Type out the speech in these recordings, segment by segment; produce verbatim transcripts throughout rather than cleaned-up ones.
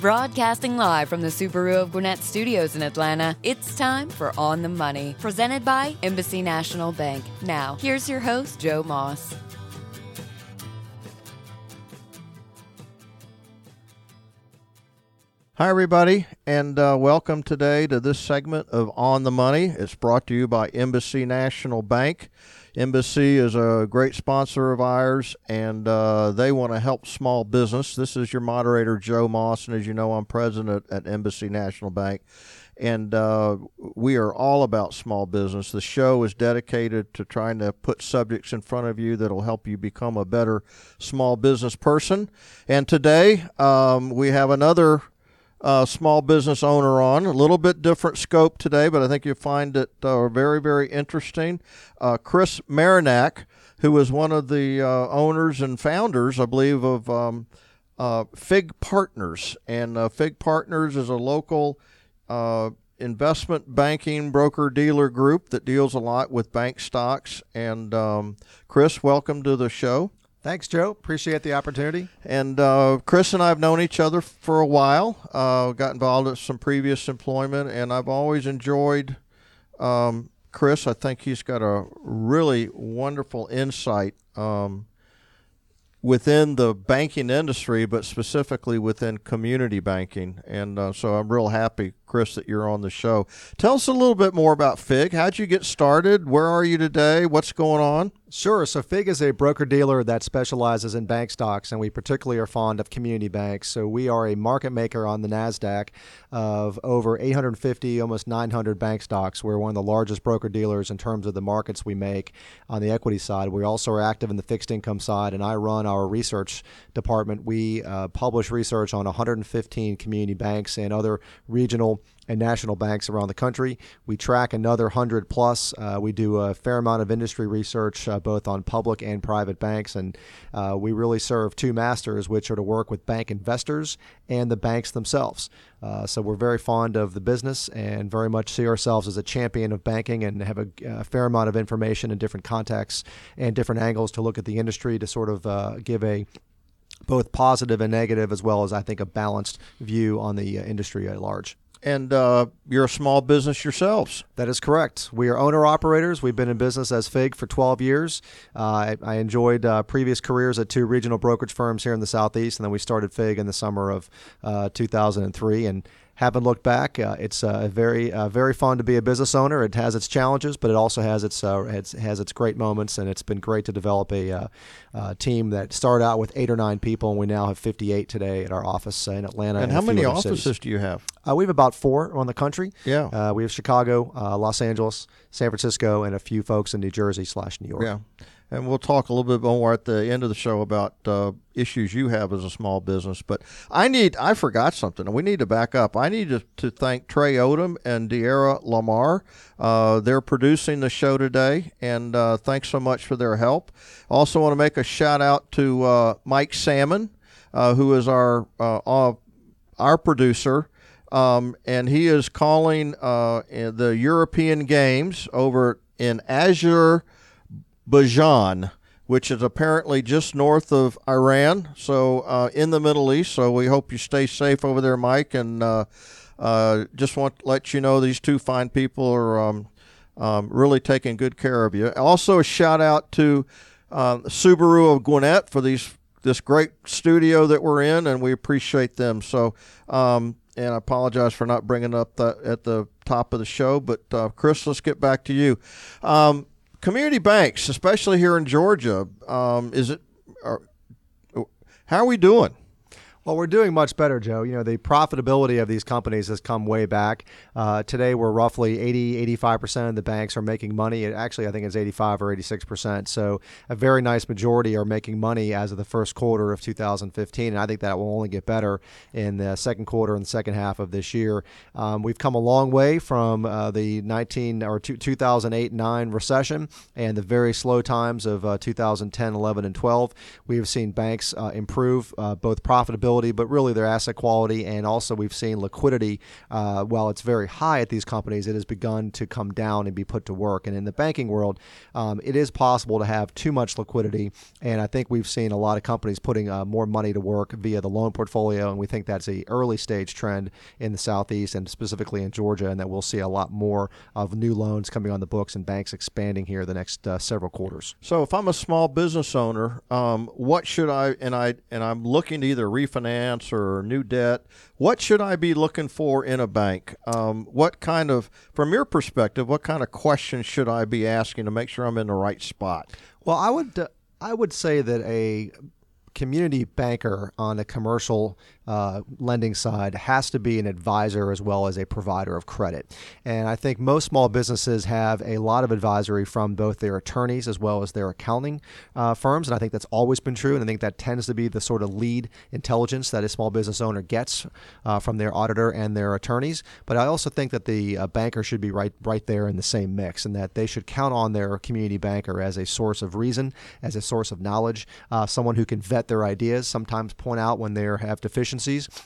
Broadcasting live from the Subaru of Gwinnett studios in Atlanta, it's time for On the Money, presented by Embassy National Bank. Now, here's your host, Joe Moss. Hi, everybody, and uh, welcome today to this segment of On the Money. It's brought to you by Embassy National Bank. Embassy is a great sponsor of ours, and uh, they want to help small business. This is your moderator, Joe Moss, and as you know, I'm president at Embassy National Bank, and uh, we are all about small business. The show is dedicated to trying to put subjects in front of you that will help you become a better small business person. And today, um, we have another Uh, small business owner on. A little bit different scope today, but I think you'll find it uh, very, very interesting. Uh, Chris Marinac, who is one of the uh, owners and founders, I believe, of um, uh, Fig Partners. And uh, Fig Partners is a local uh, investment banking broker-dealer group that deals a lot with bank stocks. And um, Chris, welcome to the show. Thanks, Joe. Appreciate the opportunity. And uh, Chris and I have known each other for a while. Uh, got involved in some previous employment, and I've always enjoyed um, Chris. I think he's got a really wonderful insight um, within the banking industry, but specifically within community banking. And uh, so I'm real happy, Chris, that you're on the show. Tell us a little bit more about Fig. How'd you get started? Where are you today? What's going on? Sure. So Fig is a broker-dealer that specializes in bank stocks, and we particularly are fond of community banks. So we are a market maker on the NASDAQ of over eight hundred fifty, almost nine hundred bank stocks. We're one of the largest broker-dealers in terms of the markets we make on the equity side. We also are active in the fixed income side, and I run our research department. We uh, publish research on one hundred fifteen community banks and other regional and national banks around the country. We track another one hundred plus. Uh, we do a fair amount of industry research, uh, both on public and private banks. And uh, we really serve two masters, which are to work with bank investors and the banks themselves. Uh, so we're very fond of the business and very much see ourselves as a champion of banking, and have a, a fair amount of information in different contexts and different angles to look at the industry to sort of uh, give a both positive and negative, as well as, I think, a balanced view on the industry at large. And uh, you're a small business yourselves. That is correct. We are owner-operators. We've been in business as Fig for twelve years. Uh, I, I enjoyed uh, previous careers at two regional brokerage firms here in the Southeast, and then we started Fig in the summer of uh, two thousand three. And haven't looked back. Uh, it's uh, very, uh, very fun to be a business owner. It has its challenges, but it also has its, uh, has, has its great moments. And it's been great to develop a uh, uh, team that started out with eight or nine people, and we now have fifty-eight today at our office in Atlanta. And, and how many offices cities. do you have? Uh, we have about four on the country. Yeah. Uh, we have Chicago, uh, Los Angeles, San Francisco, and a few folks in New Jersey slash New York. Yeah. And we'll talk a little bit more at the end of the show about uh, issues you have as a small business. But I need—I forgot something, and we need to back up. I need to, to thank Trey Odom and De'Ara Lamar. Uh, they're producing the show today, and uh, thanks so much for their help. Also want to make a shout-out to uh, Mike Salmon, uh, who is our uh, our producer. Um, and he is calling uh, the European Games over in Azure, Bajan, which is apparently just north of Iran, so uh, in the Middle East. So we hope you stay safe over there, Mike. And uh, uh, just want to let you know these two fine people are um, um, really taking good care of you. Also, a shout out to uh, Subaru of Gwinnett for these this great studio that we're in, and we appreciate them. So, um, and I apologize for not bringing up that at the top of the show, but uh, Chris, let's get back to you. Um, Community banks, especially here in Georgia, um, is it? Are, how are we doing? Well, we're doing much better, Joe. You know, the profitability of these companies has come way back. Uh, today, we're roughly eighty, eighty-five percent of the banks are making money. It actually, I think it's eighty-five or eighty-six percent. So a very nice majority are making money as of the first quarter of two thousand fifteen. And I think that will only get better in the second quarter and the second half of this year. Um, we've come a long way from uh, the nineteen or two, two thousand eight, nine recession and the very slow times of uh, two thousand ten, eleven, and twelve. We have seen banks uh, improve uh, both profitability profitability, but really their asset quality. And also we've seen liquidity, uh, while it's very high at these companies, it has begun to come down and be put to work. And in the banking world, um, it is possible to have too much liquidity. And I think we've seen a lot of companies putting uh, more money to work via the loan portfolio. And we think that's a early stage trend in the Southeast and specifically in Georgia, and that we'll see a lot more of new loans coming on the books and banks expanding here the next uh, several quarters. So if I'm a small business owner, um, what should I, and I, and I'm looking to either refinance or new debt, what should I be looking for in a bank? Um, what kind of, from your perspective, what kind of questions should I be asking to make sure I'm in the right spot? Well, I would, uh, I would say that a community banker on a commercial uh, lending side has to be an advisor as well as a provider of credit. And I think most small businesses have a lot of advisory from both their attorneys as well as their accounting uh, firms. And I think that's always been true. And I think that tends to be the sort of lead intelligence that a small business owner gets uh, from their auditor and their attorneys. But I also think that the uh, banker should be right, right there in the same mix, and that they should count on their community banker as a source of reason, as a source of knowledge, uh, someone who can vet their ideas, sometimes point out when they have deficiencies,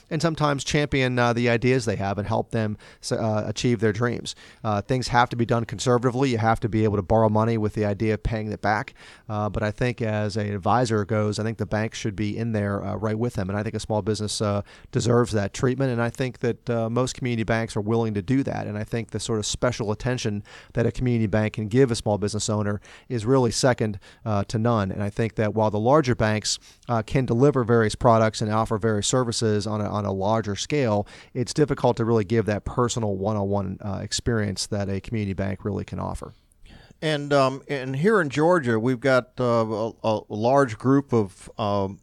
and sometimes champion uh, the ideas they have and help them uh, achieve their dreams. Uh, things have to be done conservatively. You have to be able to borrow money with the idea of paying it back. Uh, but I think as an advisor goes, I think the bank should be in there uh, right with them. And I think a small business uh, deserves that treatment. And I think that uh, most community banks are willing to do that. And I think the sort of special attention that a community bank can give a small business owner is really second uh, to none. And I think that while the larger banks Uh, can deliver various products and offer various services on a, on a larger scale, it's difficult to really give that personal one-on-one uh, experience that a community bank really can offer. And um, and here in Georgia, we've got uh, a, a large group of um,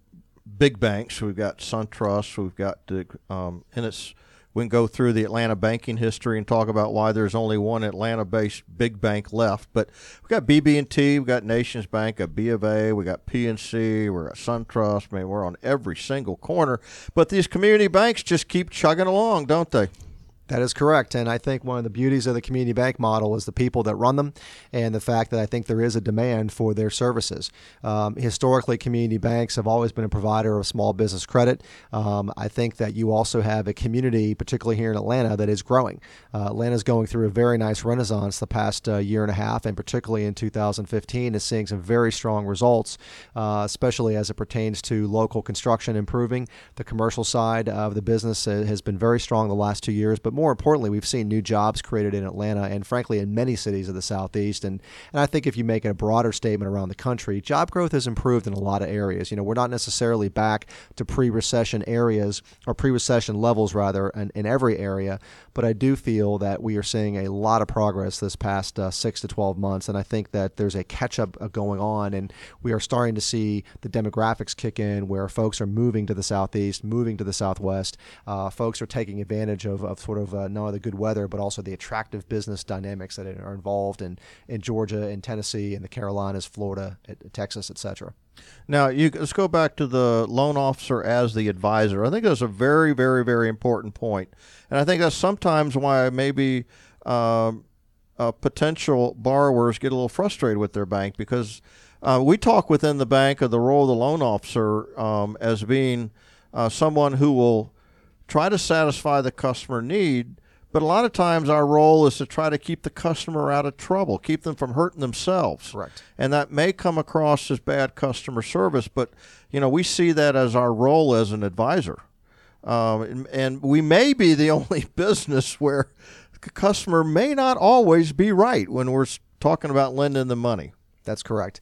big banks. We've got SunTrust. We've got the, um, and it's we can go through the Atlanta banking history and talk about why there's only one Atlanta-based big bank left. But we've got B B and T, we've got Nations Bank, a B of A, we've got P N C, we've got SunTrust. I mean, we're on every single corner. But these community banks just keep chugging along, don't they? That is correct. And I think one of the beauties of the community bank model is the people that run them and the fact that I think there is a demand for their services. Um, historically, community banks have always been a provider of small business credit. Um, I think that you also have a community, particularly here in Atlanta, that is growing. Uh, Atlanta's going through a very nice renaissance the past uh, year and a half, and particularly in two thousand fifteen is seeing some very strong results, uh, especially as it pertains to local construction improving. The commercial side of the business has been very strong the last two years, but more More importantly, we've seen new jobs created in Atlanta and, frankly, in many cities of the Southeast. And, and I think if you make a broader statement around the country, job growth has improved in a lot of areas. You know, we're not necessarily back to pre-recession areas or pre-recession levels, rather, in, in every area. But I do feel that we are seeing a lot of progress this past uh, six to twelve months. And I think that there's a catch-up going on. And we are starting to see the demographics kick in where folks are moving to the Southeast, moving to the Southwest. Uh, folks are taking advantage of, of sort of Uh, not only the good weather, but also the attractive business dynamics that are involved in, in Georgia and Tennessee and the Carolinas, Florida, Texas, et cetera. Now, you, let's go back to the loan officer as the advisor. I think that's a very, very, very important point. And I think that's sometimes why maybe um, uh, potential borrowers get a little frustrated with their bank, because uh, we talk within the bank of the role of the loan officer um, as being uh, someone who will try to satisfy the customer need, but a lot of times our role is to try to keep the customer out of trouble, keep them from hurting themselves. Correct. And that may come across as bad customer service, but you know we see that as our role as an advisor. Um, and, and we may be the only business where the customer may not always be right when we're talking about lending them money. That's correct.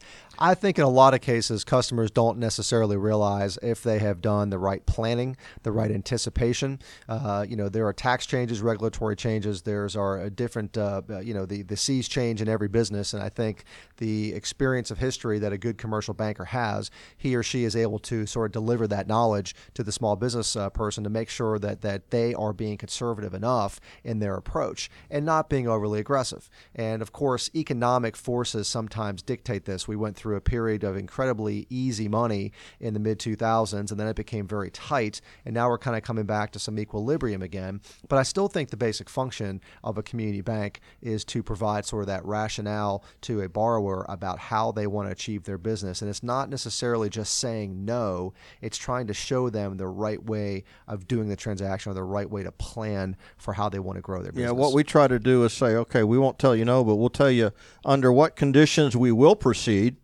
I think in a lot of cases, customers don't necessarily realize if they have done the right planning, the right anticipation. Uh, you know, there are tax changes, regulatory changes. There's are a different, uh, you know, the, the seas change in every business. And I think the experience of history that a good commercial banker has, he or she is able to sort of deliver that knowledge to the small business uh, person to make sure that, that they are being conservative enough in their approach and not being overly aggressive. And of course, economic forces sometimes dictate this. We went through through a period of incredibly easy money in the mid two thousands, and then it became very tight, and now we're kind of coming back to some equilibrium again. But I still think the basic function of a community bank is to provide sort of that rationale to a borrower about how they want to achieve their business, and it's not necessarily just saying no, it's trying to show them the right way of doing the transaction or the right way to plan for how they want to grow their business. Yeah, what we try to do is say, okay, we won't tell you no, but we'll tell you under what conditions we will proceed.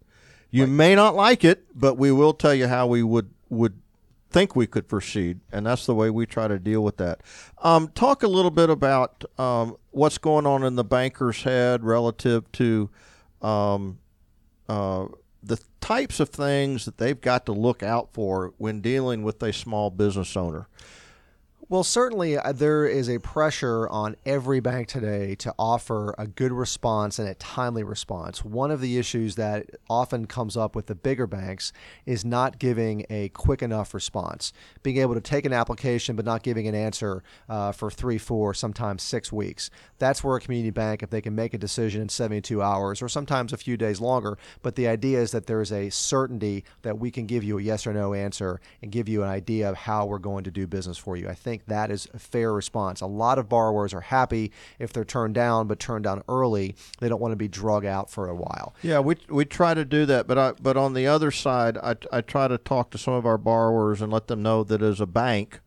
You right. may not like it, but we will tell you how we would would think we could proceed, and that's the way we try to deal with that. Um, talk a little bit about um, what's going on in the banker's head relative to um, uh, the types of things that they've got to look out for when dealing with a small business owner. Well, certainly uh, there is a pressure on every bank today to offer a good response and a timely response. One of the issues that often comes up with the bigger banks is not giving a quick enough response, being able to take an application but not giving an answer uh, for three, four, sometimes six weeks. That's where a community bank, if they can make a decision in seventy-two hours or sometimes a few days longer, but the idea is that there is a certainty that we can give you a yes or no answer and give you an idea of how we're going to do business for you. I think that is a fair response. A lot of borrowers are happy if they're turned down, but turned down early. They don't want to be drug out for a while. Yeah, we we try to do that, but I, but on the other side, I I try to talk to some of our borrowers and let them know that as a bank,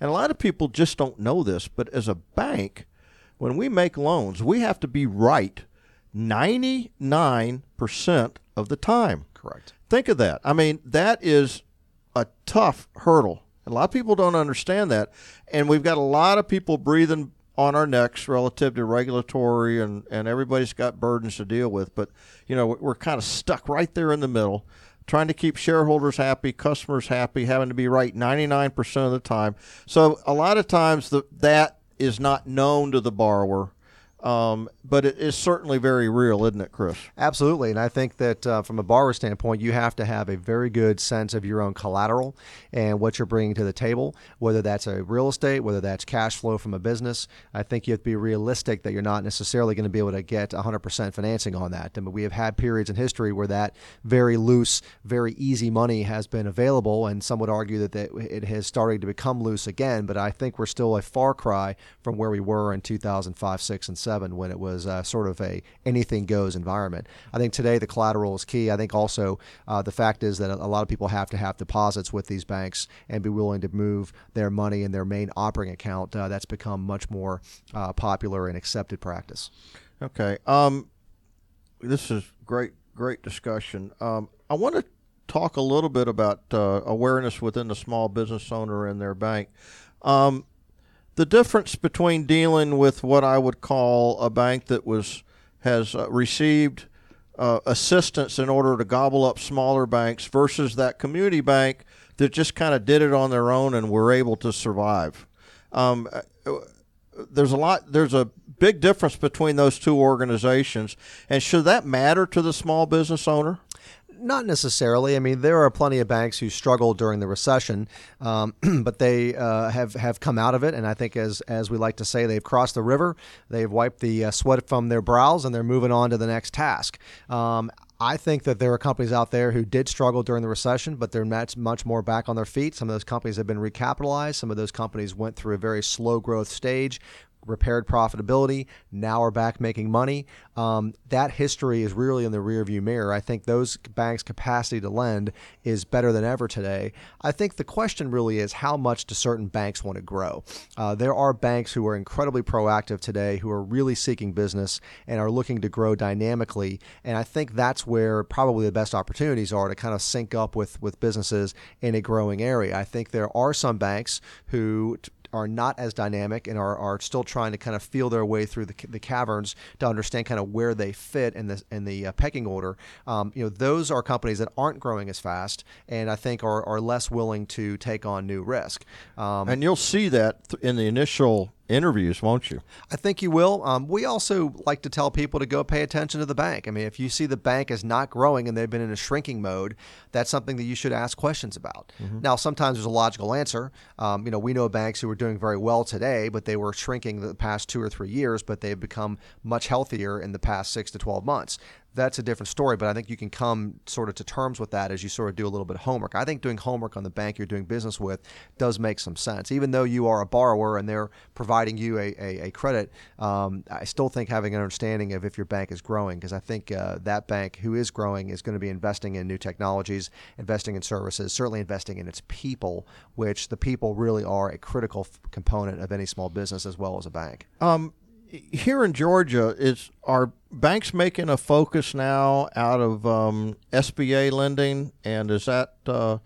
and a lot of people just don't know this, but as a bank, when we make loans, we have to be right ninety-nine percent of the time. Correct. Think of that. I mean, that is a tough hurdle. A lot of people don't understand that, and we've got a lot of people breathing on our necks relative to regulatory, and, and everybody's got burdens to deal with. But, you know, we're kind of stuck right there in the middle, trying to keep shareholders happy, customers happy, having to be right ninety-nine percent of the time. So a lot of times the, that is not known to the borrower. Um, but it is certainly very real, isn't it, Chris? Absolutely. And I think that uh, from a borrower standpoint, you have to have a very good sense of your own collateral and what you're bringing to the table, whether that's a real estate, whether that's cash flow from a business. I think you have to be realistic that you're not necessarily going to be able to get one hundred percent financing on that. I mean, we have had periods in history where that very loose, very easy money has been available, and some would argue that it has started to become loose again, but I think we're still a far cry from where we were in two thousand five, six, and seven. When it was uh, sort of a anything goes environment. I think today the collateral is key. I think also uh, the fact is that a lot of people have to have deposits with these banks and be willing to move their money in their main operating account. Uh, that's become much more uh, popular and accepted practice. Okay. Um, this is great, great discussion. Um, I want to talk a little bit about uh, awareness within the small business owner and their bank. Um, The difference between dealing with what I would call a bank that was has uh, received uh, assistance in order to gobble up smaller banks versus that community bank that just kind of did it on their own and were able to survive. Um, there's a lot. There's a big difference between those two organizations, and should that matter to the small business owner? Not necessarily. I mean, there are plenty of banks who struggled during the recession, um, but they uh, have, have come out of it. And I think, as as we like to say, they've crossed the river, they've wiped the uh, sweat from their brows, and they're moving on to the next task. Um, I think that there are companies out there who did struggle during the recession, but they're much, much more back on their feet. Some of those companies have been recapitalized. Some of those companies went through a very slow growth stage, repaired profitability, now are back making money. Um, that history is really in the rearview mirror. I think those banks' capacity to lend is better than ever today. I think the question really is, how much do certain banks want to grow? Uh, there are banks who are incredibly proactive today, who are really seeking business and are looking to grow dynamically. And I think that's where probably the best opportunities are to kind of sync up with, with businesses in a growing area. I think there are some banks who t- are not as dynamic and are, are still trying to kind of feel their way through the, the caverns to understand kind of where they fit in the in the uh, pecking order. Um, you know, those are companies that aren't growing as fast, and I think are, are less willing to take on new risk. Um, and you'll see that th- in the initial interviews, won't you? I think you will. Um, we also like to tell people to go pay attention to the bank. I mean, if you see the bank is not growing and they've been in a shrinking mode, that's something that you should ask questions about. Mm-hmm. Now, sometimes there's a logical answer. Um, you know, we know banks who are doing very well today, but they were shrinking the past two or three years, but they've become much healthier in the past six to twelve months. that's a different story, but I think you can come sort of to terms with that as you sort of do a little bit of homework. I think doing homework on the bank you're doing business with does make some sense. Even though you are a borrower and they're providing you a, a, a credit, um, I still think having an understanding of if your bank is growing, because I think uh, that bank who is growing is going to be investing in new technologies, investing in services, certainly investing in its people, which the people really are a critical f- component of any small business as well as a bank. Um, Here in Georgia, it's, are banks making a focus now out of um, S B A lending, and is that uh,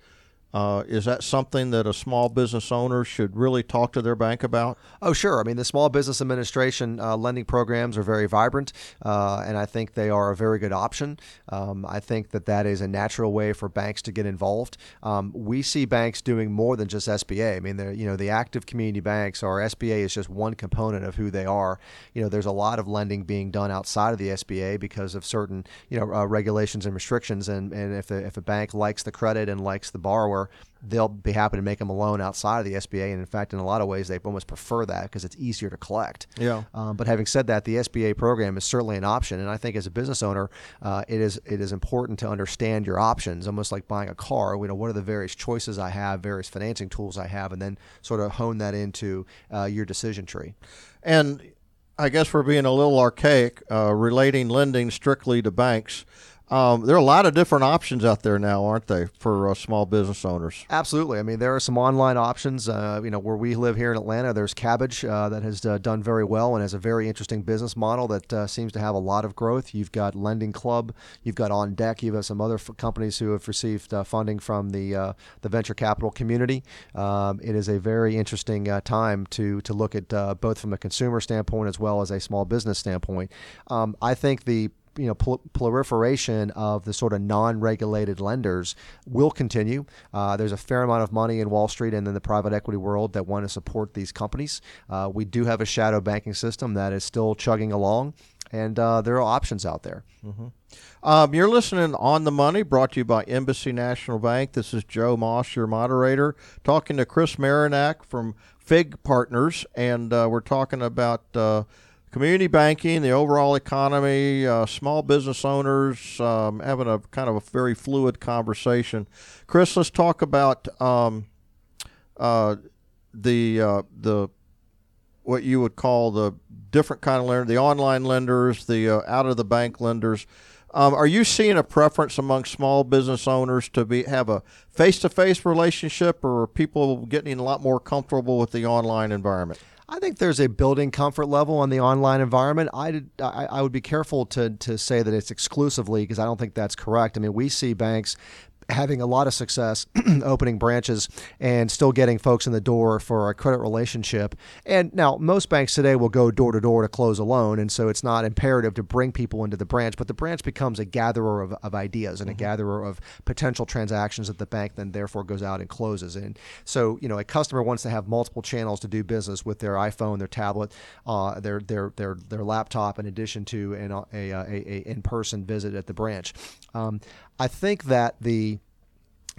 uh, is that something that a small business owner should really talk to their bank about? Oh, sure. I mean, the Small Business Administration uh, lending programs are very vibrant, uh, and I think they are a very good option. Um, I think that that is a natural way for banks to get involved. Um, we see banks doing more than just S B A. I mean, they're, you know, the active community banks, or S B A is just one component of who they are. You know, there's a lot of lending being done outside of the S B A because of certain, you know, uh, regulations and restrictions. And, and if the, if a bank likes the credit and likes the borrower, they'll be happy to make them a loan outside of the S B A. And in fact, in a lot of ways, they almost prefer that because it's easier to collect. Yeah. Um, but having said that, the S B A program is certainly an option. And I think as a business owner, uh, it is it is important to understand your options, almost like buying a car. You know, what are the various choices I have, various financing tools I have, and then sort of hone that into uh, your decision tree. And I guess we're being a little archaic, uh, relating lending strictly to banks. Um, there are a lot of different options out there now, aren't they, for uh, small business owners? Absolutely. I mean, there are some online options. Uh, you know, where we live here in Atlanta, there's Cabbage uh, that has uh, done very well and has a very interesting business model that uh, seems to have a lot of growth. You've got Lending Club, you've got On Deck, you've got some other f- companies who have received uh, funding from the uh, the venture capital community. Um, it is a very interesting uh, time to to look at uh, both from a consumer standpoint as well as a small business standpoint. Um, I think the you know, pl- proliferation of the sort of non-regulated lenders will continue. Uh, there's a fair amount of money in Wall Street and in the private equity world that want to support these companies. Uh, we do have a shadow banking system that is still chugging along, and uh, there are options out there. Mm-hmm. Um, you're listening On the Money, brought to you by Embassy National Bank. This is Joe Moss, your moderator, talking to Chris Marinac from Fig Partners, and uh, we're talking about Uh, community banking, the overall economy, uh, small business owners, um, having a kind of a very fluid conversation. Chris, let's talk about um, uh, the uh, the what you would call the different kind of lender, the online lenders, the uh, out of the bank lenders. Um, are you seeing a preference among small business owners to be have a face-to-face relationship, or are people getting a lot more comfortable with the online environment? I think there's a building comfort level on the online environment. I, did, I, I would be careful to, to say that it's exclusively, because I don't think that's correct. I mean, we see banks having a lot of success opening branches and still getting folks in the door for a credit relationship. And now most banks today will go door to door to close a loan. And so it's not imperative to bring people into the branch, but the branch becomes a gatherer of, of ideas and mm-hmm. a gatherer of potential transactions that the bank then therefore goes out and closes. And so, you know, a customer wants to have multiple channels to do business with their iPhone, their tablet, uh, their, their, their, their laptop, in addition to an a, a, a in-person visit at the branch. Um, I think that the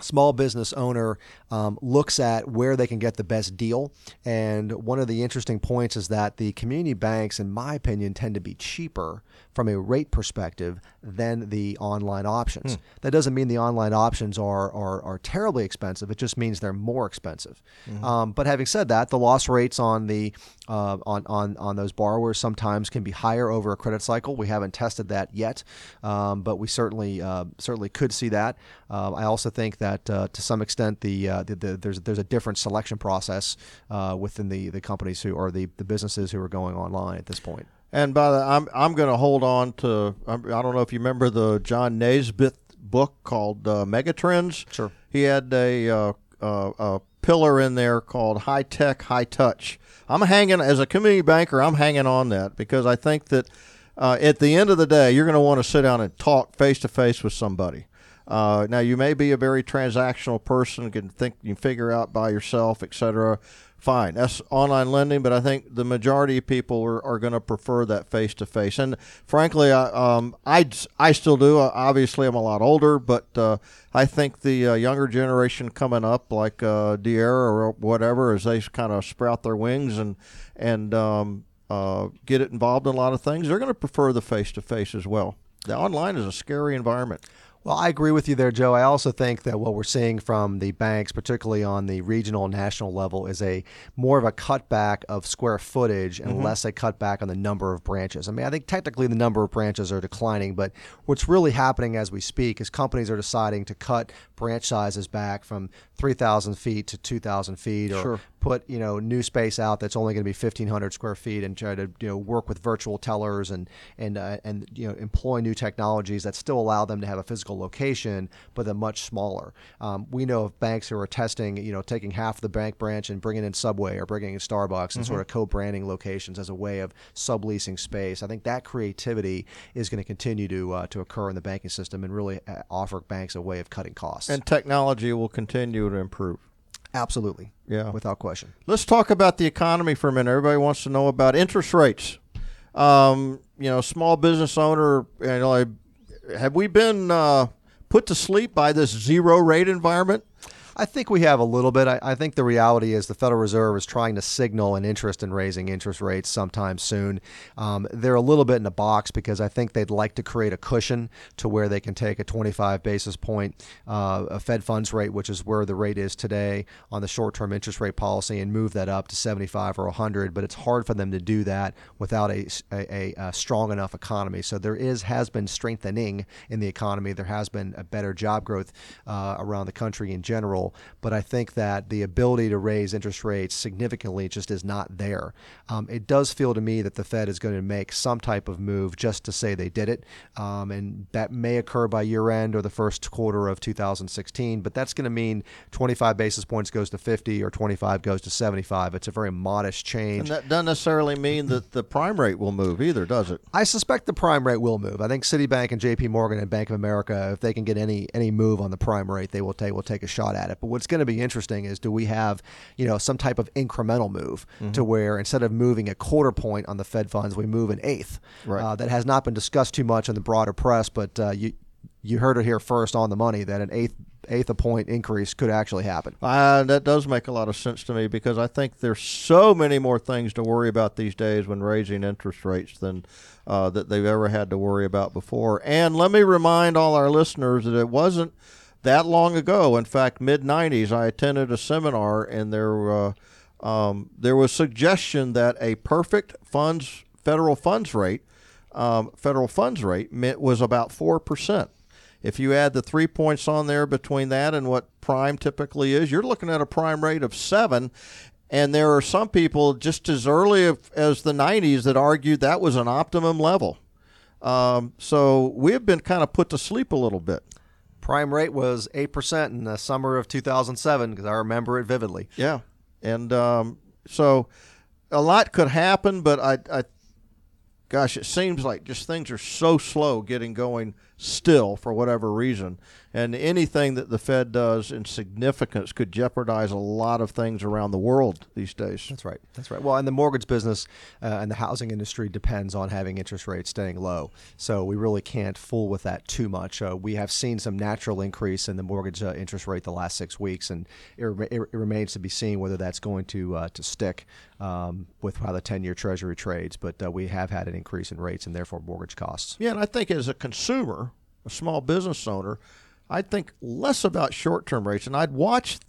small business owner um, looks at where they can get the best deal. And one of the interesting points is that the community banks, in my opinion, tend to be cheaper from a rate perspective than the online options. Mm. That doesn't mean the online options are are, are terribly expensive. It just means they're more expensive. Mm-hmm. Um, but having said that, the loss rates on the uh, on, on on those borrowers sometimes can be higher over a credit cycle. We haven't tested that yet, um, but we certainly uh, certainly could see that. Uh, I also think that That uh, to some extent, the, uh, the, the there's there's a different selection process uh, within the, the companies who are the, the businesses who are going online at this point. And by the, I'm I'm going to hold on to I'm, I don't know if you remember the John Naisbitt book called uh, Megatrends. Sure, he had a, uh, uh, a pillar in there called High Tech, High Touch. I'm hanging as a community banker. I'm hanging on that because I think that uh, at the end of the day, you're going to want to sit down and talk face to face with somebody. Uh, now, you may be a very transactional person, can think, you figure out by yourself, et cetera. Fine. That's online lending, but I think the majority of people are, are going to prefer that face-to-face. And frankly, I, um, I, I still do. Obviously, I'm a lot older, but uh, I think the uh, younger generation coming up, like uh, Dierra or whatever, as they kind of sprout their wings and, and um, uh, get it involved in a lot of things, they're going to prefer the face-to-face as well. The online is a scary environment. Well, I agree with you there, Joe. I also think that what we're seeing from the banks, particularly on the regional and national level, is a more of a cutback of square footage and mm-hmm. less a cutback on the number of branches. I mean, I think technically the number of branches are declining, but what's really happening as we speak is companies are deciding to cut branch sizes back from three thousand feet to two thousand feet or sure. put, you know, new space out that's only going to be fifteen hundred square feet and try to, you know, work with virtual tellers and, and, uh, and you know, employ new technologies that still allow them to have a physical location, but they're much smaller. Um, we know of banks who are testing, you know, taking half the bank branch and bringing in Subway or bringing in Starbucks and mm-hmm. sort of co-branding locations as a way of subleasing space. I think that creativity is going to continue to uh, to occur in the banking system and really offer banks a way of cutting costs. And technology will continue to improve. Absolutely. Yeah. Without question. Let's talk about the economy for a minute. Everybody wants to know about interest rates. Um, you know, small business owner, you know, I Have we been uh, put to sleep by this zero-rate environment? I think we have a little bit. I, I think the reality is the Federal Reserve is trying to signal an interest in raising interest rates sometime soon. Um, they're a little bit in a box because I think they'd like to create a cushion to where they can take a twenty-five basis point uh, a Fed funds rate, which is where the rate is today on the short-term interest rate policy, and move that up to seventy-five or one hundred. But it's hard for them to do that without a, a, a strong enough economy. So there is has been strengthening in the economy. There has been a better job growth uh, around the country in general. But I think that the ability to raise interest rates significantly just is not there. Um, it does feel to me that the Fed is going to make some type of move just to say they did it. Um, and that may occur by year end or the first quarter of two thousand sixteen. But that's going to mean twenty-five basis points goes to fifty or twenty-five goes to seventy-five. It's a very modest change. And that doesn't necessarily mean that the prime rate will move either, does it? I suspect the prime rate will move. I think Citibank and J P. Morgan and Bank of America, if they can get any any move on the prime rate, they will take, will take a shot at it. But what's going to be interesting is, do we have, you know, some type of incremental move mm-hmm. to where instead of moving a quarter point on the Fed funds, we move an eighth? Right. Uh, that has not been discussed too much in the broader press, but uh, you you heard it here first on the money that an eighth eighth a point increase could actually happen. Uh, that does make a lot of sense to me because I think there's so many more things to worry about these days when raising interest rates than uh, that they've ever had to worry about before. And let me remind all our listeners that it wasn't that long ago, in fact, mid nineties, I attended a seminar, and there uh, um, there was suggestion that a perfect funds federal funds rate, um, federal funds rate, meant was about four percent. If you add the three points on there between that and what prime typically is, you're looking at a prime rate of seven. And there are some people just as early as the nineties that argued that was an optimum level. Um, so we've been kind of put to sleep a little bit. Prime rate was eight percent in the summer of two thousand seven because I remember it vividly. Yeah. And um, so a lot could happen, but I, I, gosh, it seems like just things are so slow getting going still for whatever reason. And anything that the Fed does in significance could jeopardize a lot of things around the world these days. That's right. That's right. Well, and the mortgage business uh, and the housing industry depends on having interest rates staying low. So we really can't fool with that too much. Uh, we have seen some natural increase in the mortgage uh, interest rate the last six weeks, and it, re- it remains to be seen whether that's going to uh, to stick um, with how the ten-year Treasury trades. But uh, we have had an increase in rates and therefore mortgage costs. Yeah, and I think as a consumer, a small business owner, I'd think less about short-term rates, and I'd watch,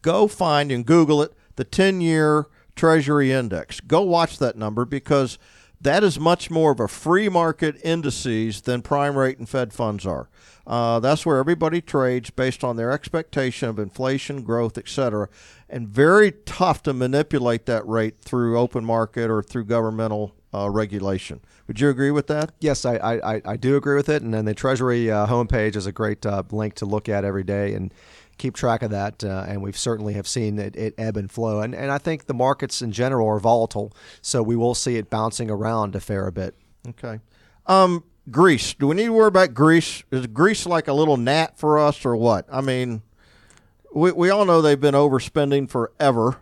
go find and Google it, the ten-year Treasury index. Go watch that number because that is much more of a free market indices than prime rate and Fed funds are. Uh, that's where everybody trades based on their expectation of inflation, growth, et cetera, and very tough to manipulate that rate through open market or through governmental Uh, regulation. Would you agree with that? Yes, I, I, I do agree with it. And then the Treasury uh, homepage is a great uh, link to look at every day and keep track of that. Uh, and we've certainly have seen it, it ebb and flow. And, and I think the markets in general are volatile. So we will see it bouncing around a fair bit. Okay. Um, Greece. Do we need to worry about Greece? Is Greece like a little gnat for us or what? I mean, we, we all know they've been overspending forever.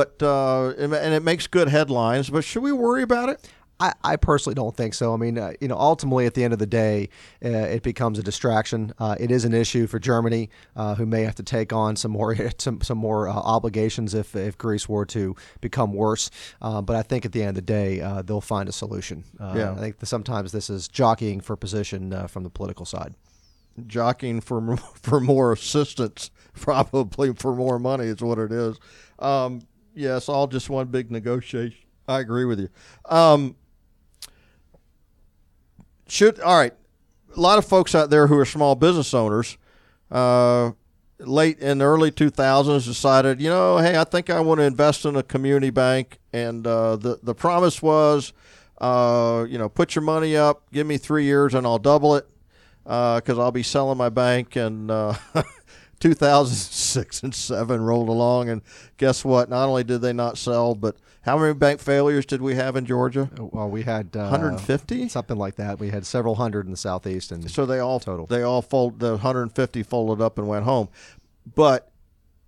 But uh, and it makes good headlines, but should we worry about it? I, I personally don't think so. I mean, uh, you know, ultimately at the end of the day, uh, it becomes a distraction. Uh, it is an issue for Germany, uh, who may have to take on some more some, some more uh, obligations if if Greece were to become worse. Uh, but I think at the end of the day, uh, they'll find a solution. Uh, yeah. I think that sometimes this is jockeying for position uh, from the political side. Jockeying for for more assistance, probably for more money is what it is. Um, yes, all just one big negotiation. I agree with you. Um, should all right. A lot of folks out there who are small business owners, uh, late in the early two thousands, decided, you know, hey, I think I want to invest in a community bank, and uh, the the promise was, uh, you know, put your money up, give me three years, and I'll double it. Because uh, I'll be selling my bank, and uh, two thousand six and seven rolled along, and guess what? Not only did they not sell, but how many bank failures did we have in Georgia? Well, we had uh, one hundred fifty, something like that. We had several hundred in the southeast, and so they all total. They all fold. The one hundred fifty folded up and went home. But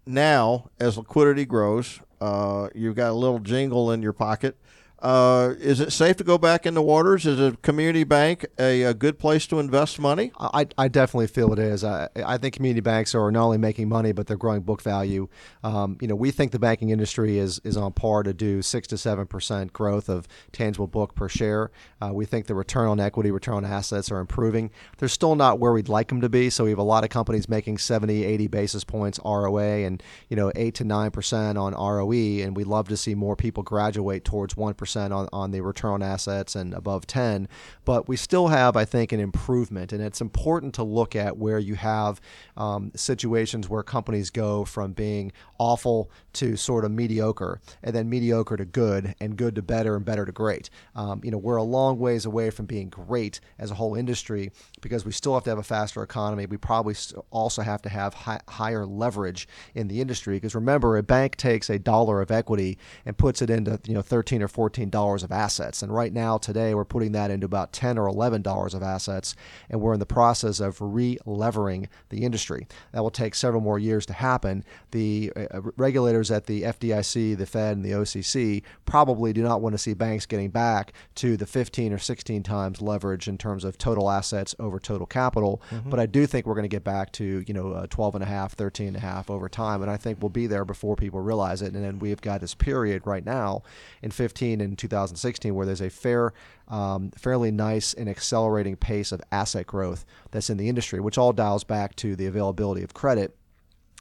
now, as liquidity grows, uh, you've got a little jingle in your pocket. Uh, is it safe to go back in the waters? Is a community bank a, a good place to invest money? I, I definitely feel it is. I, I think community banks are not only making money, but they're growing book value. Um, you know, we think the banking industry is is on par to do six to seven percent growth of tangible book per share. Uh, we think the return on equity, return on assets are improving. They're still not where we'd like them to be. So we have a lot of companies making seventy, eighty basis points R O A and, you know, eight to nine percent on R O E. And we love to see more people graduate towards one percent. On, on the return on assets and above ten, but we still have, I think, an improvement. And it's important to look at where you have um, situations where companies go from being awful to sort of mediocre, and then mediocre to good, and good to better, and better to great. Um, you know, we're a long ways away from being great as a whole industry, because we still have to have a faster economy. We probably also have to have hi- higher leverage in the industry, because remember, a bank takes a dollar of equity and puts it into, you know, thirteen or fourteen dollars of assets. And right now, today, we're putting that into about ten or eleven dollars of assets, and we're in the process of re-levering the industry. That will take several more years to happen. The uh, regulators at the F D I C, the Fed, and the O C C probably do not want to see banks getting back to the fifteen or sixteen times leverage in terms of total assets over total capital. Mm-hmm. But I do think we're going to get back to, you know, uh, twelve and a half, thirteen and a half over time, and I think we'll be there before people realize it. And then we've got this period right now in fifteen in two thousand sixteen where there's a fair, um, fairly nice and accelerating pace of asset growth that's in the industry, which all dials back to the availability of credit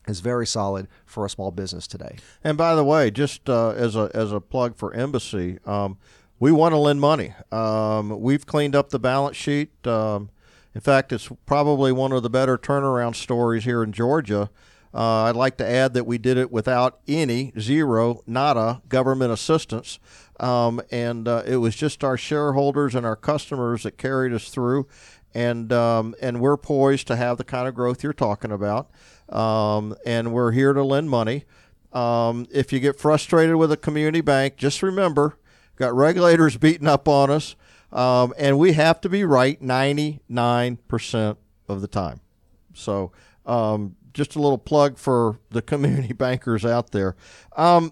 is very solid for a small business today. And by the way, just uh, as a as a plug for Embassy, um, we want to lend money. Um, we've cleaned up the balance sheet. Um, in fact, it's probably one of the better turnaround stories here in Georgia. Uh, I'd like to add that we did it without any, zero, nada, government assistance. Um, and uh, it was just our shareholders and our customers that carried us through. And um, and we're poised to have the kind of growth you're talking about. Um, and we're here to lend money. Um, if you get frustrated with a community bank, just remember, got regulators beating up on us. Um, and we have to be right ninety-nine percent of the time. So um just a little plug for the community bankers out there. Um,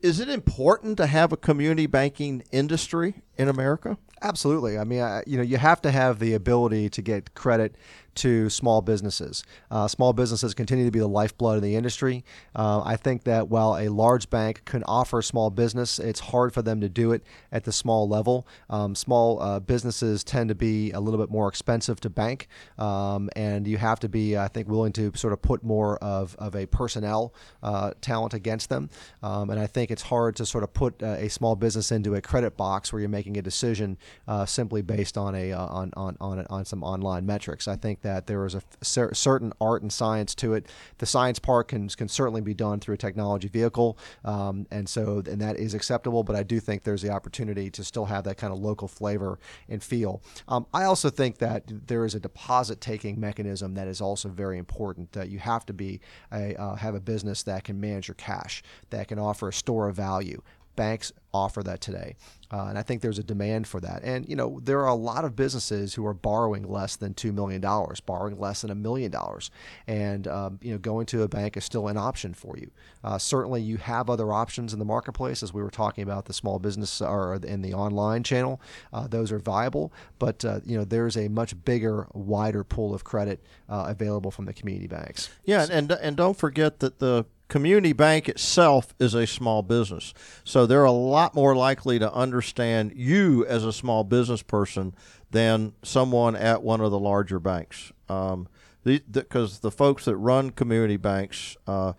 is it important to have a community banking industry in America? Absolutely. I mean, I, you know, you have to have the ability to get credit to small businesses. Uh, small businesses continue to be the lifeblood of the industry. Uh, I think that while a large bank can offer small business, it's hard for them to do it at the small level. Um, small uh, businesses tend to be a little bit more expensive to bank, um, and you have to be, I think, willing to sort of put more of, of a personnel uh, talent against them. Um, and I think it's hard to sort of put uh, a small business into a credit box where you're making a decision uh, simply based on a uh, on on on on some online metrics. I think that That there is a cer- certain art and science to it. The science part can can certainly be done through a technology vehicle, um, and so and that is acceptable. But I do think there's the opportunity to still have that kind of local flavor and feel. Um, I also think that there is a deposit taking mechanism that is also very important. That you have to be a, uh, have a business that can manage your cash, that can offer a store of value. banks offer that today. Uh, and I think there's a demand for that. And, you know, there are a lot of businesses who are borrowing less than two million dollars, borrowing less than a million dollars. And, um, you know, going to a bank is still an option for you. Uh, certainly you have other options in the marketplace, as we were talking about the small business or in the online channel. Uh, those are viable, but, uh, you know, there's a much bigger, wider pool of credit uh, available from the community banks. Yeah. And, and don't forget that the community bank itself is a small business. So they're a lot more likely to understand you as a small business person than someone at one of the larger banks. Um, the, the, 'cause the folks that run community banks uh,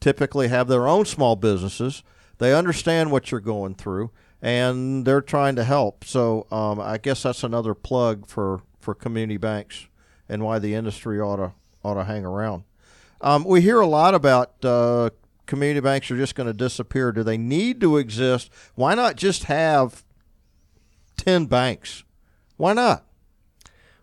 typically have their own small businesses. They understand what you're going through, and they're trying to help. So um, I guess that's another plug for, for community banks and why the industry ought to, ought to hang around. Um, we hear a lot about uh, community banks are just going to disappear. Do they need to exist? Why not just have ten banks? Why not?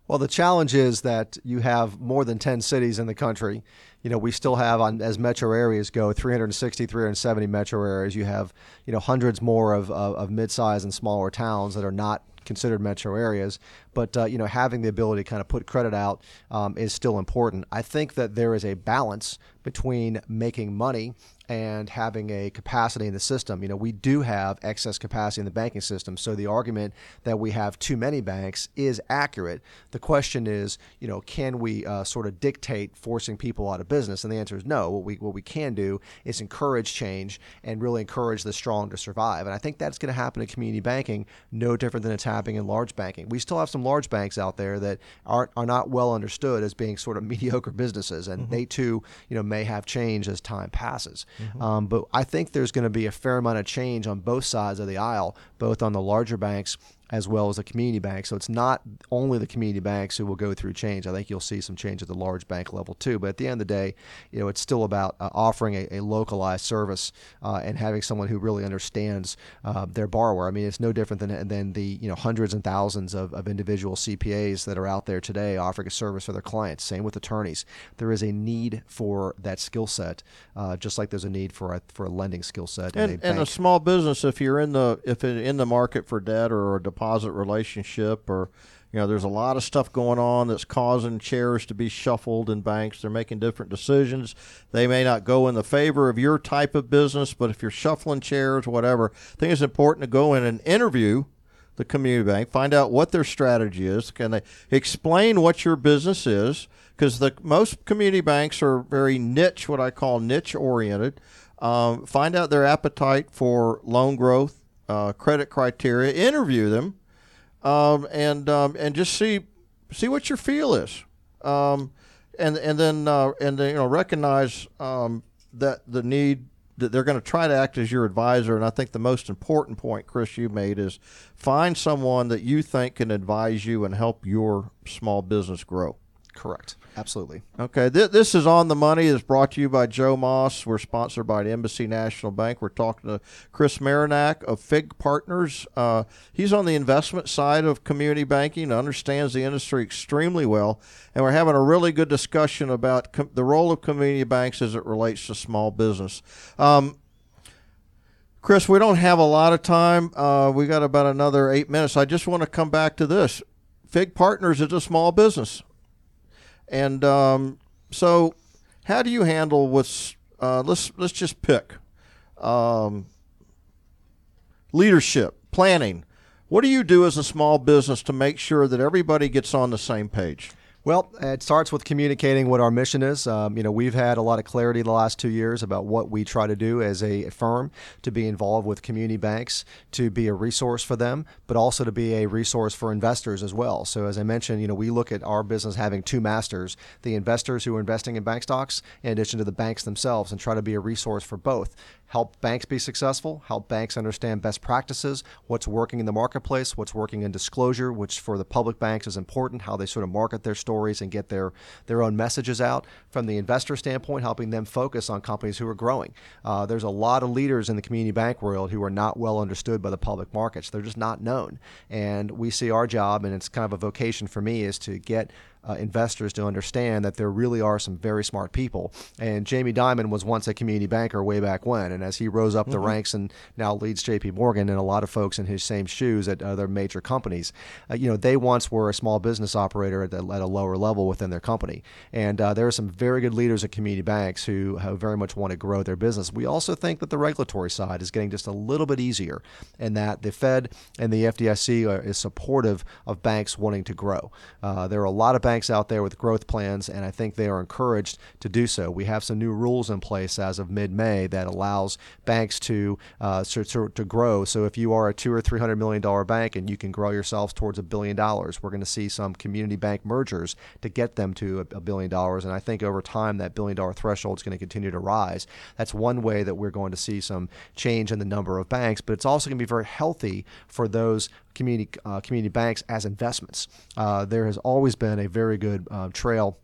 Well, the challenge is that you have more than ten cities in the country. You know, we still have, on as metro areas go, three hundred sixty, three hundred seventy metro areas. You have, you know, hundreds more of, of, of mid-sized and smaller towns that are not considered metro areas, but uh, you know, having the ability to kind of put credit out um, is still important. I think that there is a balance between making money and having a capacity in the system. You know, we do have excess capacity in the banking system, so the argument that we have too many banks is accurate. The question is, you know, can we uh, sort of dictate forcing people out of business? And the answer is no. What we what we can do is encourage change and really encourage the strong to survive. And I think that's going to happen in community banking, no different than it's happening in large banking. We still have some large banks out there that aren't are not well understood as being sort of mediocre businesses, and mm-hmm. they too, you know, may have changed as time passes. Mm-hmm. Um, but I think there's going to be a fair amount of change on both sides of the aisle, both on the larger banks as well as the community banks. So it's not only the community banks who will go through change. I think you'll see some change at the large bank level too. But at the end of the day, you know, it's still about uh, offering a, a localized service uh, and having someone who really understands uh, their borrower. I mean, it's no different than than the you know hundreds and thousands of, of individual C P As that are out there today offering a service for their clients. Same with attorneys. There is a need for that skill set, uh, just like there's a need for a for a lending skill set. And, and, and a small business, if you're in the if it, in the market for debt or a deposit. deposit relationship, or you know, there's a lot of stuff going on that's causing chairs to be shuffled in banks. They're making different decisions. They may not go in the favor of your type of business, but if you're shuffling chairs, whatever, I think it's important to go in and interview the community bank, find out what their strategy is. Can they explain what your business is? Because the most community banks are very niche, what I call niche oriented. Um, find out their appetite for loan growth, Uh, credit criteria, interview them, um, and um, and just see see what your feel is, um, and and then uh, and then, you know, recognize um, that the need that they're going to try to act as your advisor. And I think the most important point, Chris, you made is find someone that you think can advise you and help your small business grow. Correct. Absolutely. Okay. This, this is On the Money. It's brought to you by Joe Moss. We're sponsored by the Embassy National Bank. We're talking to Chris Marinac of Fig Partners. Uh, he's on the investment side of community banking, understands the industry extremely well, and we're having a really good discussion about com- the role of community banks as it relates to small business. Um, Chris, we don't have a lot of time. Uh, we got about another eight minutes. I just want to come back to this. Fig Partners is a small business. And um, so how do you handle what's, uh, let's let's just pick, um, leadership, planning. What do you do as a small business to make sure that everybody gets on the same page? Well, it starts with communicating what our mission is. Um, you know, we've had a lot of clarity the last two years about what we try to do as a firm, to be involved with community banks, to be a resource for them, but also to be a resource for investors as well. So as I mentioned, you know, we look at our business having two masters, the investors who are investing in bank stocks, in addition to the banks themselves, and try to be a resource for both. Help banks be successful, help banks understand best practices, what's working in the marketplace, what's working in disclosure, which for the public banks is important, how they sort of market their stories and get their, their own messages out. From the investor standpoint, helping them focus on companies who are growing. Uh, there's a lot of leaders in the community bank world who are not well understood by the public markets. They're just not known. And we see our job, and it's kind of a vocation for me, is to get uh, investors to understand that there really are some very smart people. And Jamie Dimon was once a community banker way back when. And as he rose up mm-hmm. the ranks and now leads J P. Morgan and a lot of folks in his same shoes at other major companies, uh, you know, they once were a small business operator at, the, at a lower level within their company. And uh, there are some very good leaders at community banks who have very much want to grow their business. We also think that the regulatory side is getting just a little bit easier, and that the Fed and the F D I C are, is supportive of banks wanting to grow. Uh, there are a lot of banks out there with growth plans, and I think they are encouraged to do so. We have some new rules in place as of mid-May that allows banks to uh, to, to, to grow. So if you are a two or three hundred million dollar bank and you can grow yourselves towards a billion dollars, we're going to see some community bank mergers to get them to a, a billion dollars. And I think over time that billion dollar threshold is going to continue to rise. That's one way that we're going to see some change in the number of banks, but it's also going to be very healthy for those community uh, community banks as investments. Uh, there has always been a very good uh, trail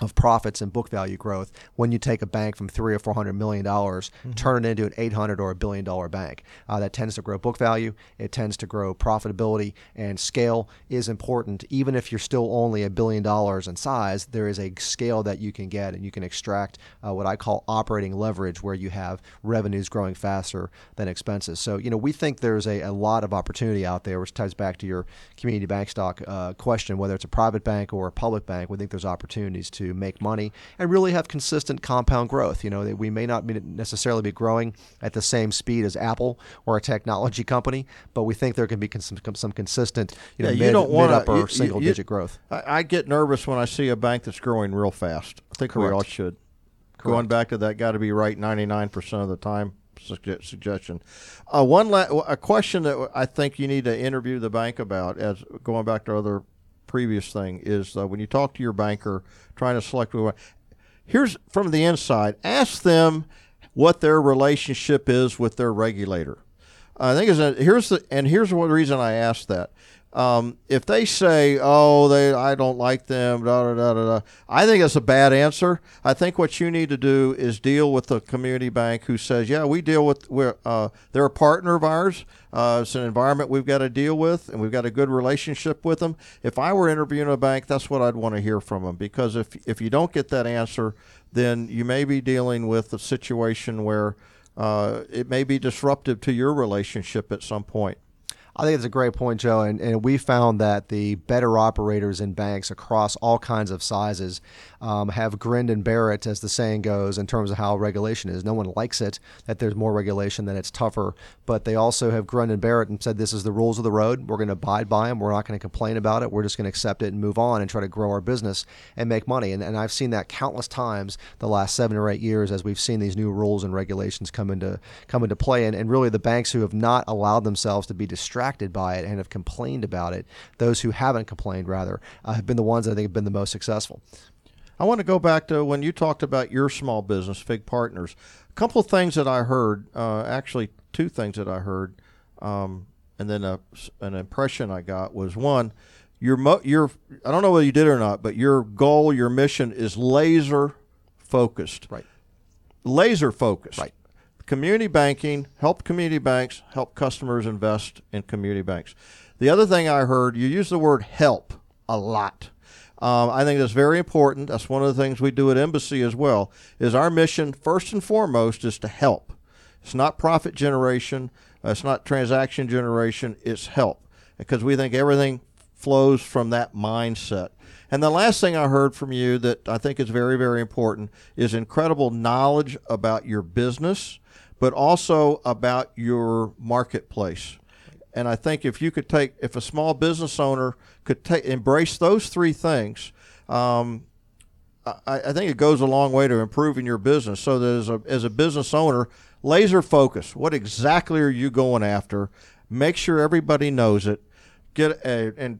of profits and book value growth when you take a bank from three or four hundred million dollars, mm-hmm. turn it into an eight hundred or a billion dollar bank. Uh, that tends to grow book value. It tends to grow profitability, and scale is important. Even if you're still only a billion dollars in size, there is a scale that you can get, and you can extract uh, what I call operating leverage, where you have revenues growing faster than expenses. So you know we think there's a, a lot of opportunity out there, which ties back to your community bank stock uh, question. Whether it's a private bank or a public bank, we think there's opportunities to make money and really have consistent compound growth. You know, we may not necessarily be growing at the same speed as Apple or a technology company, but we think there can be some, some consistent, you know, yeah, you mid, don't wanna, mid-upper you, single-digit you, growth. I get nervous when I see a bank that's growing real fast. I think Correct. we all should. Correct. Going back to that, got to be right ninety-nine percent of the time suggestion. Uh, one la- A question that I think you need to interview the bank about, as going back to other previous thing is uh, when you talk to your banker trying to select what here's from the inside, ask them what their relationship is with their regulator. I think is here's the and here's one reason I asked that. Um, if they say, oh, they I don't like them, da, da, da, da, da, I think that's a bad answer. I think what you need to do is deal with the community bank who says, yeah, we deal with, we're, uh, they're a partner of ours. Uh, it's an environment we've got to deal with, and we've got a good relationship with them. If I were interviewing a bank, that's what I'd want to hear from them, because if, if you don't get that answer, then you may be dealing with a situation where uh, it may be disruptive to your relationship at some point. I think it's a great point, Joe, and, and we found that the better operators in banks across all kinds of sizes um, have grinned and bear it, as the saying goes, in terms of how regulation is. No one likes it, that there's more regulation, that it's tougher, but they also have grinned and bear it and said, this is the rules of the road. We're going to abide by them. We're not going to complain about it. We're just going to accept it and move on and try to grow our business and make money. And, and I've seen that countless times the last seven or eight years as we've seen these new rules and regulations come into, come into play, and, and really the banks who have not allowed themselves to be distracted by it and have complained about it, those who haven't complained, rather, uh, have been the ones that I think have been the most successful. I want to go back to when you talked about your small business, Fig Partners. A couple of things that I heard, uh, actually two things that I heard, um, and then a, an impression I got was, one, your mo- your I don't know whether you did or not, but your goal, your mission is laser focused. Right. Laser focused. Right. Community banking, help community banks, help customers invest in community banks. The other thing I heard, you use the word help a lot. Um, I think that's very important. That's one of the things we do at Embassy as well, is our mission, first and foremost, is to help. It's not profit generation. It's not transaction generation. It's help, because we think everything flows from that mindset. And the last thing I heard from you that I think is very, very important is incredible knowledge about your business, but also about your marketplace. And I think if you could take, if a small business owner could take, embrace those three things, um, I, I think it goes a long way to improving your business. So that as a, as a business owner, laser focus. What exactly are you going after? Make sure everybody knows it. Get a, and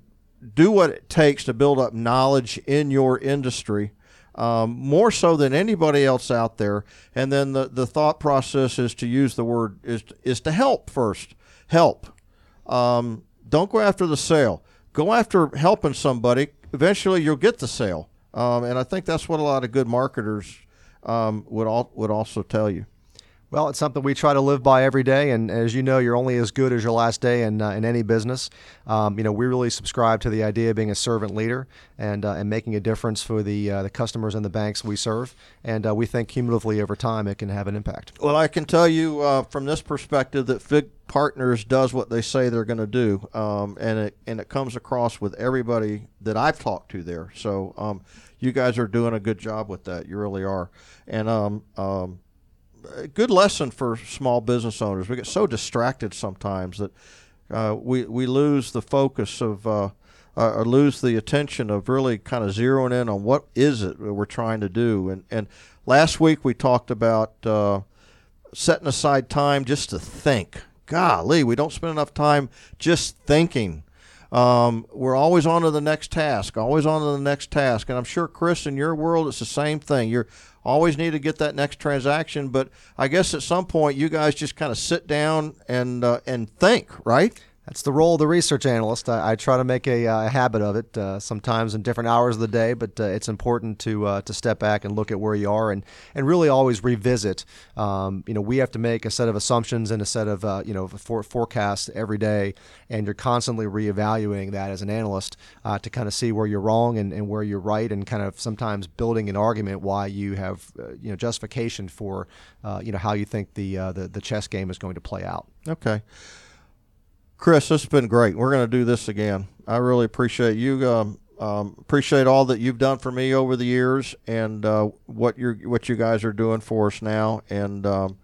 do what it takes to build up knowledge in your industry. Um, more so than anybody else out there. And then the, the thought process is to use the word is, is to help first. Help. Um, don't go after the sale. Go after helping somebody. Eventually you'll get the sale. Um, and I think that's what a lot of good marketers um, would, al- would also tell you. Well, it's something we try to live by every day. And as you know, you're only as good as your last day in, uh, in any business. Um, you know, we really subscribe to the idea of being a servant leader and uh, and making a difference for the uh, the customers and the banks we serve. And uh, we think cumulatively over time it can have an impact. Well, I can tell you uh, from this perspective that Fig Partners does what they say they're going to do. Um, and, it, and it comes across with everybody that I've talked to there. So um, you guys are doing a good job with that. You really are. And um, um good lesson for small business owners. We get so distracted sometimes that uh, we we lose the focus of uh, uh, or lose the attention of really kind of zeroing in on what is it we're trying to do. And and last week we talked about uh, setting aside time just to think. Golly, we don't spend enough time just thinking. Um, we're always on to the next task, always on to the next task. And I'm sure, Chris, in your world, it's the same thing. You're always need to get that next transaction. But I guess at some point, you guys just kind of sit down and uh, and think, right? That's the role of the research analyst. I, I try to make a, a habit of it, uh, sometimes in different hours of the day, but uh, it's important to uh, to step back and look at where you are and, and really always revisit. Um, you know, we have to make a set of assumptions and a set of uh, you know for, forecasts every day, and you're constantly reevaluating that as an analyst uh, to kind of see where you're wrong and, and where you're right, and kind of sometimes building an argument why you have uh, you know justification for uh, you know how you think the, uh, the the chess game is going to play out. Okay. Chris, this has been great. We're going to do this again. I really appreciate you. Um, um, appreciate all that you've done for me over the years, and uh, what you're what you guys are doing for us now. And um,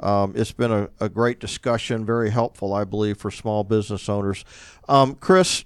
um, it's been a, a great discussion. Very helpful, I believe, for small business owners. Um, Chris,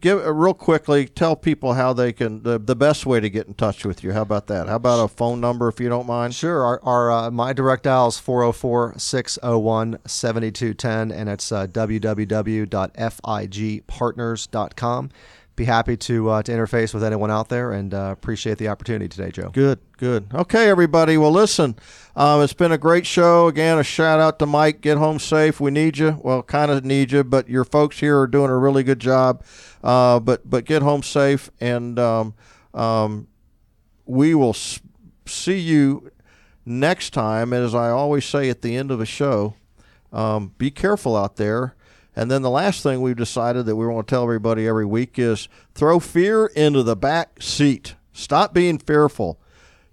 give uh, real quickly. Tell people how they can the, the best way to get in touch with you. How about that? How about a phone number, if you don't mind? Sure. Our, our uh, my direct dial is four oh four, six oh one, seven two one oh, and it's uh, w w w dot fig partners dot com. Be happy to uh, to interface with anyone out there, and uh, appreciate the opportunity today, Joe. Good, good. Okay, everybody. Well, listen, um, it's been a great show. Again, a shout out to Mike. Get home safe. We need you. Well, kind of need you, but your folks here are doing a really good job. Uh, but but get home safe, and um, um, we will s- see you next time. And as I always say at the end of a show, um, be careful out there. And then the last thing we've decided that we want to tell everybody every week is throw fear into the back seat. Stop being fearful.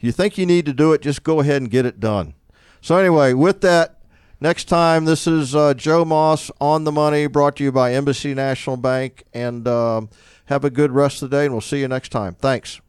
You think you need to do it, just go ahead and get it done. So anyway, with that, next time, this is uh, Joe Moss on the Money, brought to you by Embassy National Bank. And um, have a good rest of the day, and we'll see you next time. Thanks.